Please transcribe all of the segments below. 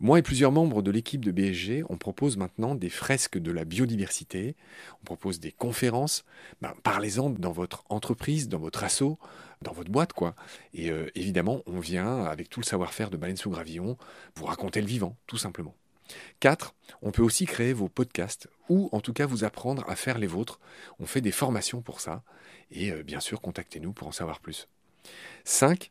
Moi et plusieurs membres de l'équipe de BSG, on propose maintenant des fresques de la biodiversité, on propose des conférences, parlez-en dans votre entreprise, dans votre asso, dans votre boîte, quoi. Et évidemment, on vient, avec tout le savoir-faire de Baleine sous Gravillon, vous raconter le vivant, tout simplement. 4. On peut aussi créer vos podcasts, ou en tout cas vous apprendre à faire les vôtres. On fait des formations pour ça, et bien sûr, contactez-nous pour en savoir plus. 5.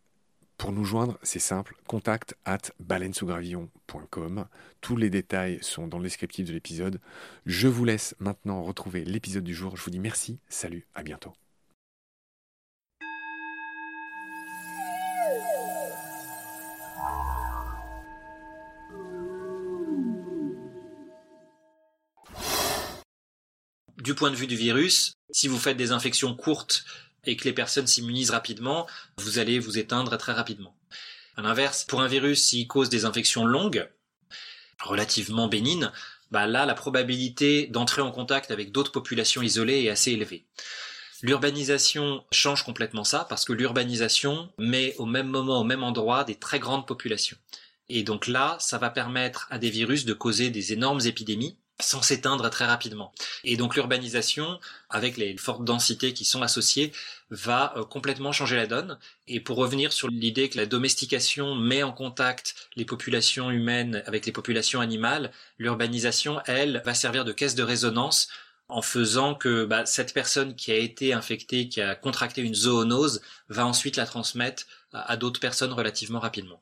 Pour nous joindre, c'est simple, contact@baleinesousgravillon.com. Tous les détails sont dans le descriptif de l'épisode. Je vous laisse maintenant retrouver l'épisode du jour. Je vous dis merci, salut, à bientôt. Du point de vue du virus, si vous faites des infections courtes, et que les personnes s'immunisent rapidement, vous allez vous éteindre très rapidement. À l'inverse, pour un virus, s'il cause des infections longues, relativement bénignes, là, la probabilité d'entrer en contact avec d'autres populations isolées est assez élevée. L'urbanisation change complètement ça, parce que l'urbanisation met au même moment, au même endroit, des très grandes populations. Et donc là, ça va permettre à des virus de causer des énormes épidémies, sans s'éteindre très rapidement. Et donc l'urbanisation, avec les fortes densités qui sont associées, va complètement changer la donne. Et pour revenir sur l'idée que la domestication met en contact les populations humaines avec les populations animales, l'urbanisation, elle, va servir de caisse de résonance en faisant que cette personne qui a été infectée, qui a contracté une zoonose, va ensuite la transmettre à d'autres personnes relativement rapidement.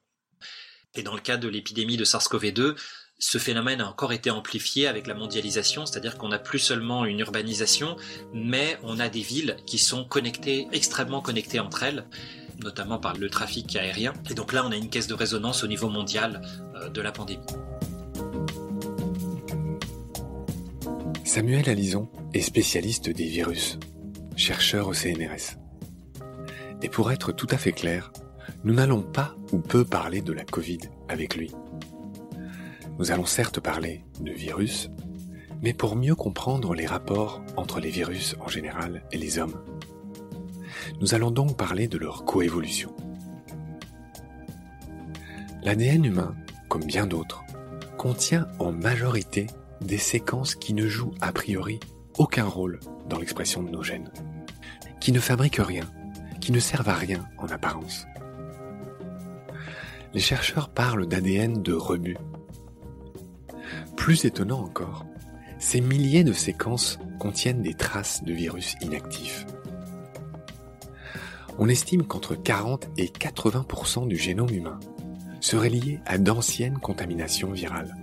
Et dans le cas de l'épidémie de SARS-CoV-2, ce phénomène a encore été amplifié avec la mondialisation, c'est-à-dire qu'on n'a plus seulement une urbanisation, mais on a des villes qui sont connectées, extrêmement connectées entre elles, notamment par le trafic aérien. Et donc là, on a une caisse de résonance au niveau mondial de la pandémie. Samuel Alizon est spécialiste des virus, chercheur au CNRS. Et pour être tout à fait clair, nous n'allons pas ou peu parler de la Covid avec lui. Nous allons certes parler de virus, mais pour mieux comprendre les rapports entre les virus en général et les hommes. Nous allons donc parler de leur coévolution. L'ADN humain, comme bien d'autres, contient en majorité des séquences qui ne jouent a priori aucun rôle dans l'expression de nos gènes, qui ne fabriquent rien, qui ne servent à rien en apparence. Les chercheurs parlent d'ADN de rebut. Plus étonnant encore, ces milliers de séquences contiennent des traces de virus inactifs. On estime qu'entre 40 et 80% du génome humain serait lié à d'anciennes contaminations virales.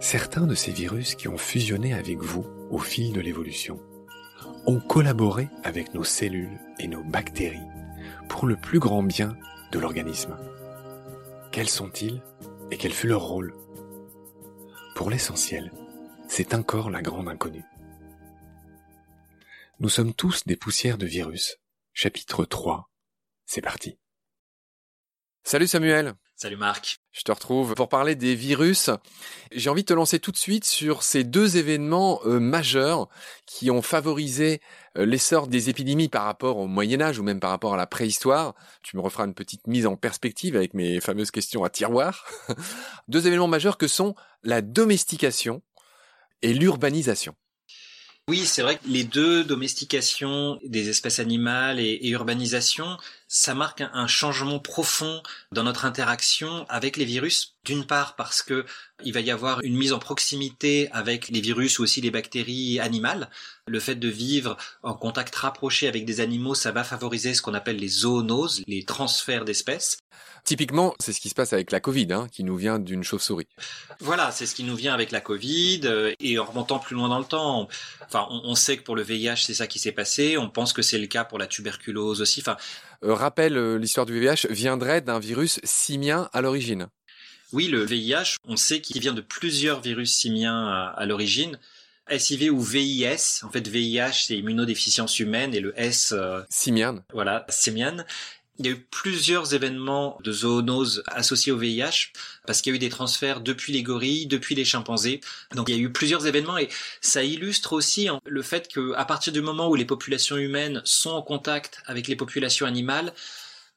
Certains de ces virus qui ont fusionné avec vous au fil de l'évolution ont collaboré avec nos cellules et nos bactéries pour le plus grand bien de l'organisme. Quels sont-ils ? Et quel fut leur rôle ? Pour l'essentiel, c'est encore la grande inconnue. Nous sommes tous des poussières de virus, chapitre 3, C'est parti. Salut Samuel. Salut Marc. Je te retrouve pour parler des virus. J'ai envie de te lancer tout de suite sur ces deux événements majeurs qui ont favorisé l'essor des épidémies par rapport au Moyen-Âge ou même par rapport à la préhistoire. Tu me referas une petite mise en perspective avec mes fameuses questions à tiroir. Deux événements majeurs que sont la domestication et l'urbanisation. Oui, c'est vrai que les deux, domestication des espèces animales et urbanisation, ça marque un changement profond dans notre interaction avec les virus. D'une part parce que il va y avoir une mise en proximité avec les virus ou aussi les bactéries animales. Le fait de vivre en contact rapproché avec des animaux, ça va favoriser ce qu'on appelle les zoonoses, les transferts d'espèces. Typiquement, c'est ce qui se passe avec la Covid, qui nous vient d'une chauve-souris. Voilà, c'est ce qui nous vient avec la Covid. Et en remontant plus loin dans le temps, on sait que pour le VIH, c'est ça qui s'est passé. On pense que c'est le cas pour la tuberculose aussi. Rappel, l'histoire du VIH viendrait d'un virus simien à l'origine. Oui, le VIH, on sait qu'il vient de plusieurs virus simiens à l'origine. SIV ou VIS, en fait VIH c'est immunodéficience humaine et le S... simienne. Voilà, simienne. Il y a eu plusieurs événements de zoonoses associés au VIH parce qu'il y a eu des transferts depuis les gorilles, depuis les chimpanzés. Donc il y a eu plusieurs événements et ça illustre aussi le fait qu'à partir du moment où les populations humaines sont en contact avec les populations animales,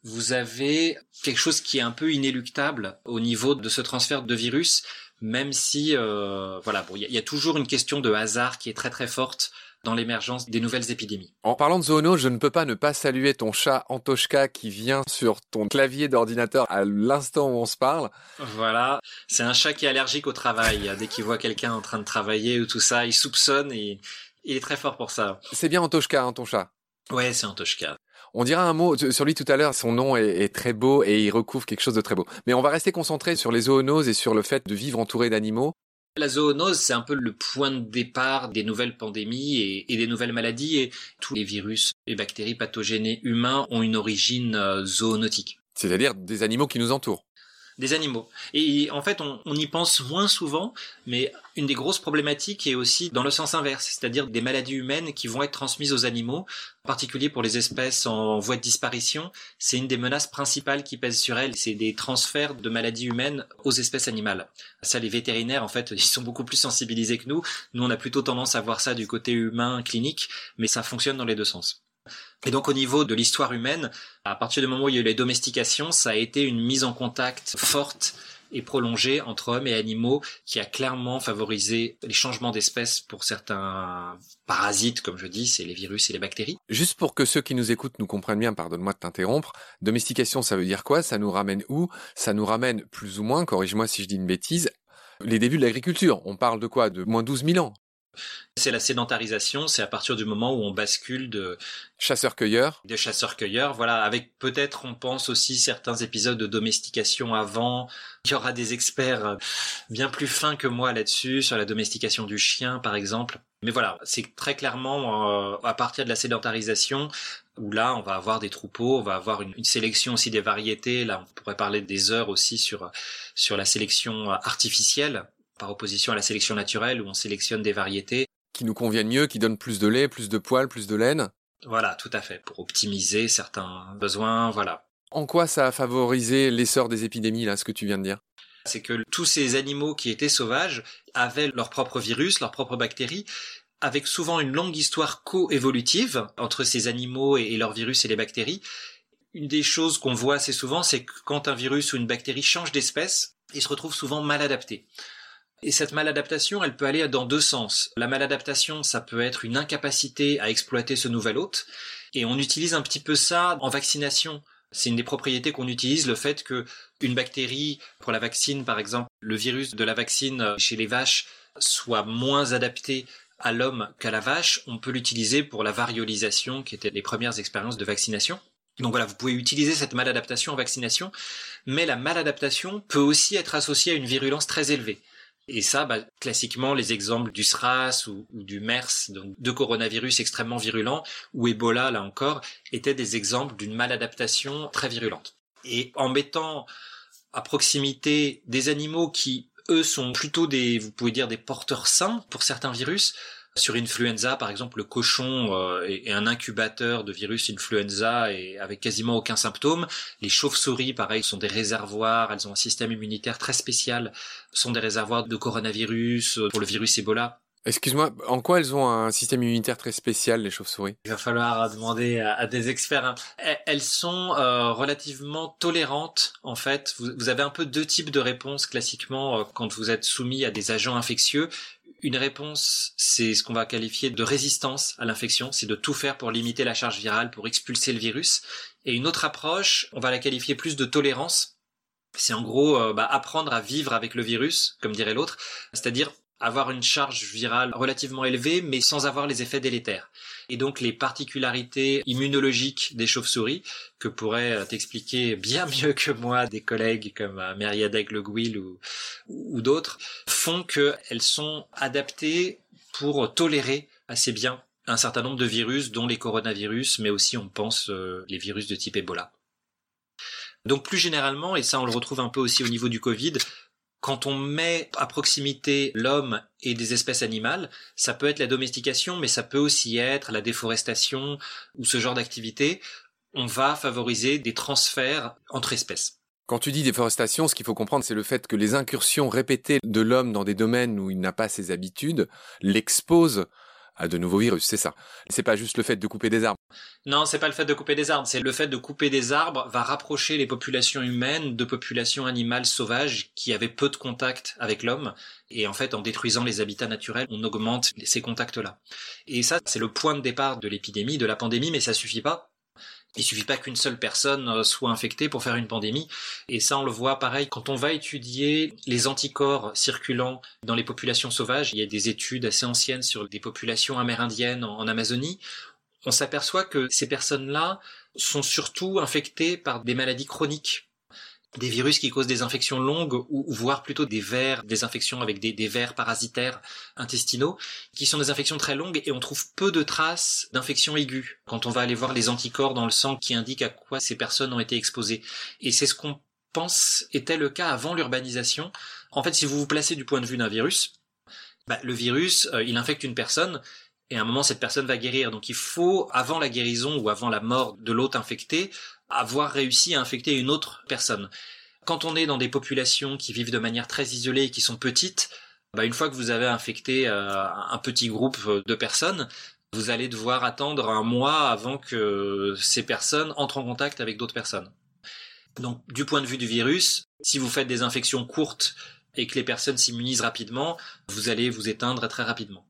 vous avez quelque chose qui est un peu inéluctable au niveau de ce transfert de virus, même si il y a toujours une question de hasard qui est très très forte dans l'émergence des nouvelles épidémies. En parlant de zoonoses, je ne peux pas ne pas saluer ton chat Antoshka qui vient sur ton clavier d'ordinateur à l'instant où on se parle. Voilà, c'est un chat qui est allergique au travail. Dès qu'il voit quelqu'un en train de travailler ou tout ça, il soupçonne et il est très fort pour ça. C'est bien Antoshka, ton chat? Ouais, c'est Antoshka. On dira un mot sur lui tout à l'heure, son nom est très beau et il recouvre quelque chose de très beau. Mais on va rester concentré sur les zoonoses et sur le fait de vivre entouré d'animaux. La zoonose, c'est un peu le point de départ des nouvelles pandémies et des nouvelles maladies. Et tous les virus et bactéries pathogènes humains ont une origine zoonotique. C'est-à-dire des animaux qui nous entourent. Des animaux. Et en fait, on y pense moins souvent, mais une des grosses problématiques est aussi dans le sens inverse, c'est-à-dire des maladies humaines qui vont être transmises aux animaux, en particulier pour les espèces en voie de disparition. C'est une des menaces principales qui pèsent sur elles, c'est des transferts de maladies humaines aux espèces animales. Ça, les vétérinaires, en fait, ils sont beaucoup plus sensibilisés que nous. Nous, on a plutôt tendance à voir ça du côté humain clinique, mais ça fonctionne dans les deux sens. Et donc au niveau de l'histoire humaine, à partir du moment où il y a eu les domestications, ça a été une mise en contact forte et prolongée entre hommes et animaux qui a clairement favorisé les changements d'espèces pour certains parasites, comme je dis, c'est les virus et les bactéries. Juste pour que ceux qui nous écoutent nous comprennent bien, pardonne-moi de t'interrompre, domestication ça veut dire quoi? Ça nous ramène où? Ça nous ramène plus ou moins, corrige-moi si je dis une bêtise, les débuts de l'agriculture. On parle de quoi? De moins 12 000 ans. C'est la sédentarisation, c'est à partir du moment où on bascule de chasseurs-cueilleurs. Des chasseurs-cueilleurs, voilà, avec peut-être, on pense aussi certains épisodes de domestication avant. Il y aura des experts bien plus fins que moi là-dessus, sur la domestication du chien par exemple. Mais voilà, c'est très clairement à partir de la sédentarisation où là, on va avoir des troupeaux, on va avoir une sélection aussi des variétés. Là, on pourrait parler des heures aussi sur la sélection artificielle, par opposition à la sélection naturelle où on sélectionne des variétés qui nous conviennent mieux, qui donnent plus de lait, plus de poils, plus de laine. Voilà, tout à fait, pour optimiser certains besoins, voilà. En quoi ça a favorisé l'essor des épidémies, là, ce que tu viens de dire? C'est que tous ces animaux qui étaient sauvages avaient leur propre virus, leurs propres bactéries, avec souvent une longue histoire co-évolutive entre ces animaux et leurs virus et les bactéries. Une des choses qu'on voit assez souvent, c'est que quand un virus ou une bactérie change d'espèce, il se retrouve souvent mal adapté. Et cette maladaptation, elle peut aller dans deux sens. La maladaptation, ça peut être une incapacité à exploiter ce nouvel hôte. Et on utilise un petit peu ça en vaccination. C'est une des propriétés qu'on utilise, le fait que une bactérie, pour la vaccine par exemple, le virus de la vaccine chez les vaches soit moins adapté à l'homme qu'à la vache. On peut l'utiliser pour la variolisation, qui étaient les premières expériences de vaccination. Donc voilà, vous pouvez utiliser cette maladaptation en vaccination. Mais la maladaptation peut aussi être associée à une virulence très élevée. Et ça, classiquement, les exemples du SRAS ou du MERS, donc de coronavirus extrêmement virulents, ou Ebola, là encore, étaient des exemples d'une maladaptation très virulente. Et en mettant à proximité des animaux qui, eux, sont plutôt des porteurs sains pour certains virus, Sur influenza, par exemple, le cochon est un incubateur de virus influenza et avec quasiment aucun symptôme. Les chauves-souris, pareil, sont des réservoirs, elles ont un système immunitaire très spécial, sont des réservoirs de coronavirus, pour le virus Ebola. Excuse-moi, en quoi elles ont un système immunitaire très spécial, les chauves-souris ? Il va falloir demander à des experts, hein. Elles sont relativement tolérantes, en fait. Vous avez un peu deux types de réponses, classiquement, quand vous êtes soumis à des agents infectieux. Une réponse, c'est ce qu'on va qualifier de résistance à l'infection, c'est de tout faire pour limiter la charge virale, pour expulser le virus. Et une autre approche, on va la qualifier plus de tolérance. C'est en gros apprendre à vivre avec le virus, comme dirait l'autre, c'est-à-dire avoir une charge virale relativement élevée, mais sans avoir les effets délétères. Et donc les particularités immunologiques des chauves-souris, que pourraient t'expliquer bien mieux que moi des collègues comme Mériadec-le-Gouil ou d'autres, font qu'elles sont adaptées pour tolérer assez bien un certain nombre de virus, dont les coronavirus, mais aussi on pense les virus de type Ebola. Donc plus généralement, et ça on le retrouve un peu aussi au niveau du Covid, quand on met à proximité l'homme et des espèces animales, ça peut être la domestication, mais ça peut aussi être la déforestation ou ce genre d'activité. On va favoriser des transferts entre espèces. Quand tu dis déforestation, ce qu'il faut comprendre, c'est le fait que les incursions répétées de l'homme dans des domaines où il n'a pas ses habitudes l'exposent à de nouveaux virus, c'est ça. C'est pas juste le fait de couper des arbres. Non, c'est pas le fait de couper des arbres. C'est le fait de couper des arbres va rapprocher les populations humaines de populations animales sauvages qui avaient peu de contact avec l'homme. Et en fait, en détruisant les habitats naturels, on augmente ces contacts-là. Et ça, c'est le point de départ de l'épidémie, de la pandémie, mais ça suffit pas. Il suffit pas qu'une seule personne soit infectée pour faire une pandémie. Et ça, on le voit pareil. Quand on va étudier les anticorps circulant dans les populations sauvages, il y a des études assez anciennes sur des populations amérindiennes en Amazonie. On s'aperçoit que ces personnes-là sont surtout infectées par des maladies chroniques. Des virus qui causent des infections longues ou voire plutôt des vers, des infections avec des vers parasitaires intestinaux qui sont des infections très longues et on trouve peu de traces d'infections aiguës quand on va aller voir les anticorps dans le sang qui indiquent à quoi ces personnes ont été exposées. Et c'est ce qu'on pense était le cas avant l'urbanisation. En fait, si vous vous placez du point de vue d'un virus, le virus, il infecte une personne et à un moment, cette personne va guérir. Donc il faut, avant la guérison ou avant la mort de l'hôte infecté, avoir réussi à infecter une autre personne. Quand on est dans des populations qui vivent de manière très isolée et qui sont petites, une fois que vous avez infecté un petit groupe de personnes, vous allez devoir attendre un mois avant que ces personnes entrent en contact avec d'autres personnes. Donc, du point de vue du virus, si vous faites des infections courtes et que les personnes s'immunisent rapidement, vous allez vous éteindre très rapidement.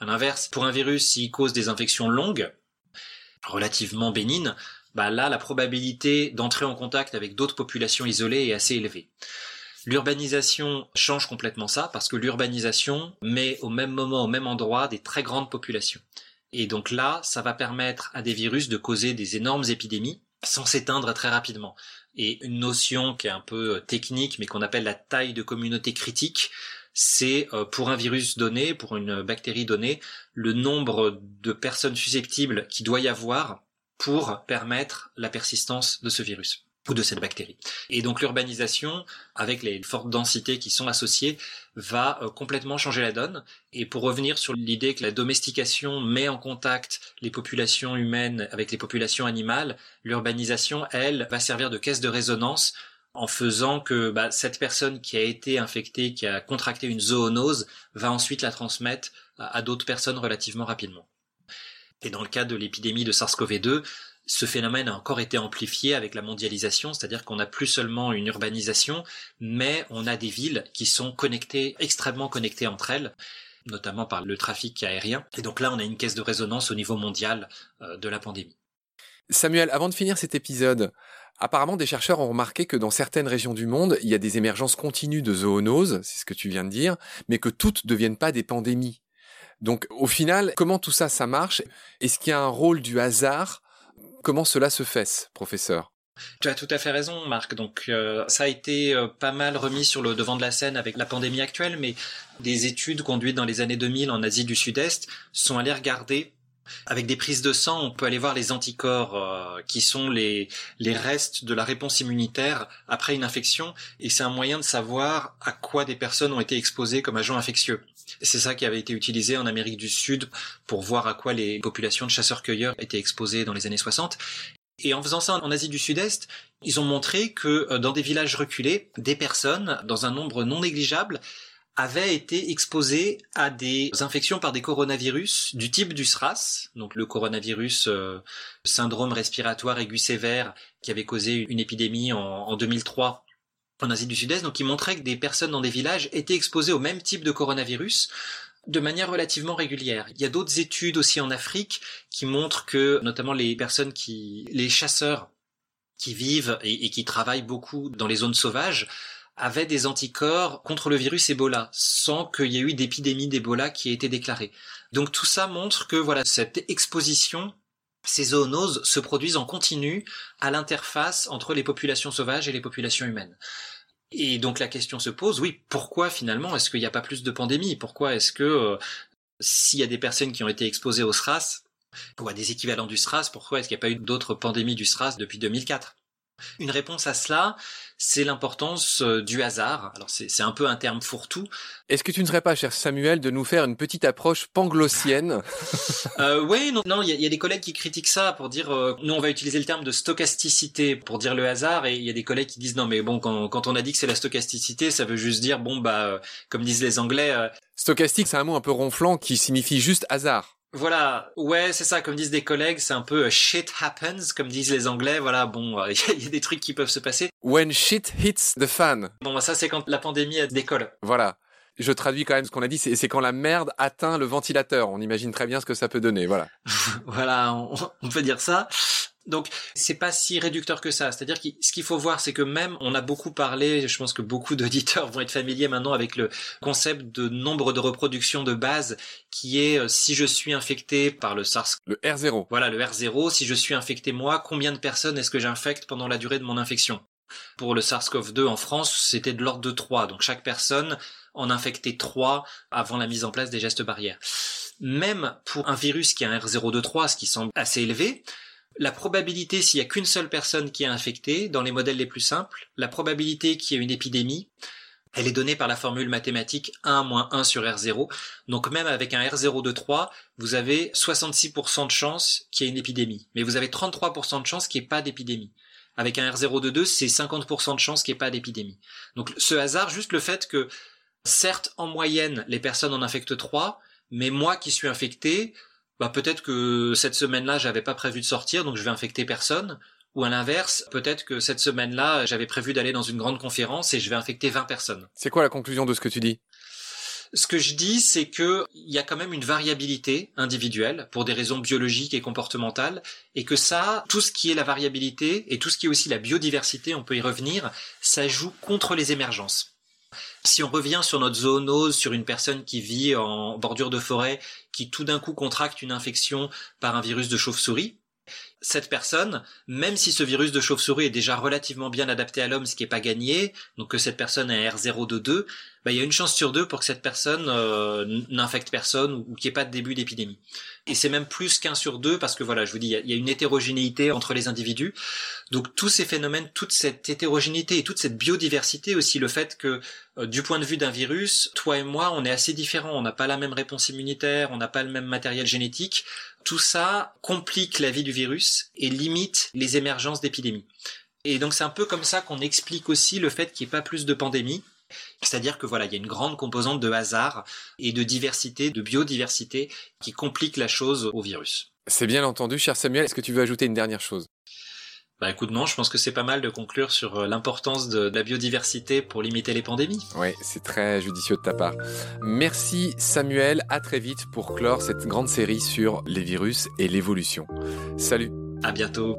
À l'inverse, pour un virus, s'il cause des infections longues, relativement bénignes, là, la probabilité d'entrer en contact avec d'autres populations isolées est assez élevée. L'urbanisation change complètement ça, parce que l'urbanisation met au même moment, au même endroit, des très grandes populations. Et donc là, ça va permettre à des virus de causer des énormes épidémies sans s'éteindre très rapidement. Et une notion qui est un peu technique, mais qu'on appelle la taille de communauté critique, c'est pour un virus donné, pour une bactérie donnée, le nombre de personnes susceptibles qu'il doit y avoir pour permettre la persistance de ce virus ou de cette bactérie. Et donc l'urbanisation, avec les fortes densités qui sont associées, va complètement changer la donne. Et pour revenir sur l'idée que la domestication met en contact les populations humaines avec les populations animales, l'urbanisation, elle, va servir de caisse de résonance en faisant que cette personne qui a été infectée, qui a contracté une zoonose, va ensuite la transmettre à d'autres personnes relativement rapidement. Et dans le cas de l'épidémie de SARS-CoV-2, ce phénomène a encore été amplifié avec la mondialisation, c'est-à-dire qu'on n'a plus seulement une urbanisation, mais on a des villes qui sont connectées, extrêmement connectées entre elles, notamment par le trafic aérien. Et donc là, on a une caisse de résonance au niveau mondial de la pandémie. Samuel, avant de finir cet épisode, apparemment des chercheurs ont remarqué que dans certaines régions du monde, il y a des émergences continues de zoonoses, c'est ce que tu viens de dire, mais que toutes ne deviennent pas des pandémies. Donc, au final, comment tout ça, ça marche ? Est-ce qu'il y a un rôle du hasard ? Comment cela se fait, professeur ? Tu as tout à fait raison, Marc. Donc, ça a été pas mal remis sur le devant de la scène avec la pandémie actuelle, mais des études conduites dans les années 2000 en Asie du Sud-Est sont allées regarder. Avec des prises de sang, on peut aller voir les anticorps qui sont les restes de la réponse immunitaire après une infection, et c'est un moyen de savoir à quoi des personnes ont été exposées comme agents infectieux. C'est ça qui avait été utilisé en Amérique du Sud pour voir à quoi les populations de chasseurs-cueilleurs étaient exposées dans les années 60. Et en faisant ça en Asie du Sud-Est, ils ont montré que dans des villages reculés, des personnes, dans un nombre non négligeable, avaient été exposées à des infections par des coronavirus du type du SRAS, donc le coronavirus syndrome respiratoire aigu sévère qui avait causé une épidémie en 2003 en Asie du Sud-Est, donc qui montrait que des personnes dans des villages étaient exposées au même type de coronavirus de manière relativement régulière. Il y a d'autres études aussi en Afrique qui montrent que, notamment les chasseurs qui vivent et qui travaillent beaucoup dans les zones sauvages, avaient des anticorps contre le virus Ebola, sans qu'il y ait eu d'épidémie d'Ebola qui ait été déclarée. Donc tout ça montre que cette exposition, ces zoonoses se produisent en continu à l'interface entre les populations sauvages et les populations humaines. Et donc la question se pose, oui, pourquoi finalement est-ce qu'il n'y a pas plus de pandémie ? Pourquoi est-ce que s'il y a des personnes qui ont été exposées au SRAS, ou à des équivalents du SRAS, pourquoi est-ce qu'il n'y a pas eu d'autres pandémies du SRAS depuis 2004 ? Une réponse à cela, c'est l'importance du hasard. Alors c'est un peu un terme fourre-tout. Est-ce que tu ne serais pas, cher Samuel, de nous faire une petite approche panglossienne ? Oui, non, il y a des collègues qui critiquent ça pour dire... nous, on va utiliser le terme de stochasticité pour dire le hasard, et il y a des collègues qui disent non, mais bon, quand on a dit que c'est la stochasticité, ça veut juste dire, comme disent les Anglais... Stochastique, c'est un mot un peu ronflant qui signifie juste hasard. Voilà, ouais, c'est ça, comme disent des collègues, c'est un peu « shit happens », comme disent les Anglais, il y a des trucs qui peuvent se passer. « When shit hits the fan ». Bon, ça, c'est quand la pandémie décolle. Voilà, je traduis quand même ce qu'on a dit, c'est quand la merde atteint le ventilateur. On imagine très bien ce que ça peut donner, voilà. Voilà, on peut dire ça. Donc, c'est pas si réducteur que ça. C'est-à-dire que ce qu'il faut voir, c'est que même, on a beaucoup parlé, je pense que beaucoup d'auditeurs vont être familiers maintenant avec le concept de nombre de reproduction de base qui est, si je suis infecté par le SARS... Le R0. Voilà, le R0, si je suis infecté moi, combien de personnes est-ce que j'infecte pendant la durée de mon infection ? Pour le SARS-CoV-2 en France, c'était de l'ordre de 3. Donc, chaque personne en infectait 3 avant la mise en place des gestes barrières. Même pour un virus qui a un R0 de 3, ce qui semble assez élevé, la probabilité, s'il n'y a qu'une seule personne qui est infectée, dans les modèles les plus simples, la probabilité qu'il y ait une épidémie, elle est donnée par la formule mathématique 1 moins 1 sur R0. Donc même avec un R0 de 3, vous avez 66% de chance qu'il y ait une épidémie. Mais vous avez 33% de chance qu'il n'y ait pas d'épidémie. Avec un R0 de 2, c'est 50% de chance qu'il n'y ait pas d'épidémie. Donc ce hasard, juste le fait que, certes, en moyenne, les personnes en infectent 3, mais moi qui suis infecté... peut-être que cette semaine-là, j'avais pas prévu de sortir, donc je vais infecter personne. Ou à l'inverse, peut-être que cette semaine-là, j'avais prévu d'aller dans une grande conférence et je vais infecter 20 personnes. C'est quoi la conclusion de ce que tu dis ? Ce que je dis, c'est que il y a quand même une variabilité individuelle pour des raisons biologiques et comportementales, et que ça, tout ce qui est la variabilité et tout ce qui est aussi la biodiversité, on peut y revenir, ça joue contre les émergences. Si on revient sur notre zoonose, sur une personne qui vit en bordure de forêt, qui tout d'un coup contracte une infection par un virus de chauve-souris, cette personne, même si ce virus de chauve-souris est déjà relativement bien adapté à l'homme, ce qui n'est pas gagné, donc que cette personne ait un R0 de 2, il y a une chance sur 2 pour que cette personne n'infecte personne ou qu'il n'y ait pas de début d'épidémie. Et c'est même plus qu'un sur 2 parce que je vous dis, il y a une hétérogénéité entre les individus. Donc tous ces phénomènes, toute cette hétérogénéité et toute cette biodiversité aussi, le fait que du point de vue d'un virus, toi et moi, on est assez différents, on n'a pas la même réponse immunitaire, on n'a pas le même matériel génétique, tout ça complique la vie du virus et limite les émergences d'épidémies. Et donc c'est un peu comme ça qu'on explique aussi le fait qu'il n'y ait pas plus de pandémies, c'est-à-dire que il y a une grande composante de hasard et de diversité, de biodiversité qui complique la chose au virus. C'est bien entendu, cher Samuel, est-ce que tu veux ajouter une dernière chose ? Écoute, non, je pense que c'est pas mal de conclure sur l'importance de la biodiversité pour limiter les pandémies. Oui, c'est très judicieux de ta part. Merci Samuel, à très vite pour clore cette grande série sur les virus et l'évolution. Salut. À bientôt.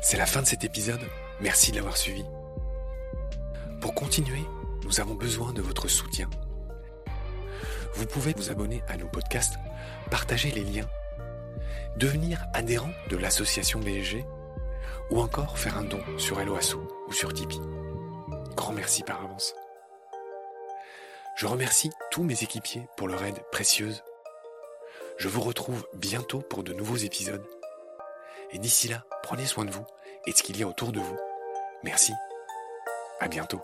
C'est la fin de cet épisode. Merci de l'avoir suivi. Pour continuer, nous avons besoin de votre soutien. Vous pouvez vous abonner à nos podcasts, partager les liens, devenir adhérent de l'association VSG ou encore faire un don sur Hello Asso ou sur Tipeee. Grand merci par avance. Je remercie tous mes équipiers pour leur aide précieuse. Je vous retrouve bientôt pour de nouveaux épisodes. Et d'ici là, prenez soin de vous et de ce qu'il y a autour de vous. Merci. À bientôt.